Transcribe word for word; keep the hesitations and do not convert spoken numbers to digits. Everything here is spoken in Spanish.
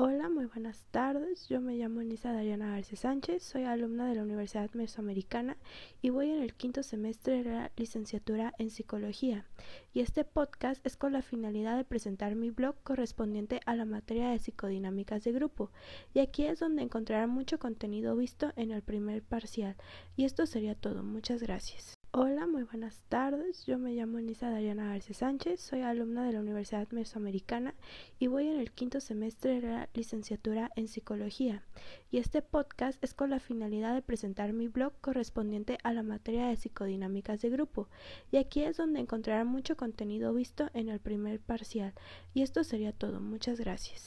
Hola, muy buenas tardes. Yo me llamo Nisa Dariana García Sánchez, soy alumna de la Universidad Mesoamericana y voy en el quinto semestre de la licenciatura en Psicología. Y este podcast es con la finalidad de presentar mi blog correspondiente a la materia de psicodinámicas de grupo. Y aquí es donde encontrarán mucho contenido visto en el primer parcial. Y esto sería todo. Muchas gracias. Hola, muy buenas tardes. Yo me llamo Nisa Dariana García Sánchez, soy alumna de la Universidad Mesoamericana y voy en el quinto semestre de la licenciatura en Psicología. Y este podcast es con la finalidad de presentar mi blog correspondiente a la materia de psicodinámicas de grupo. Y aquí es donde encontrarán mucho contenido visto en el primer parcial. Y esto sería todo. Muchas gracias.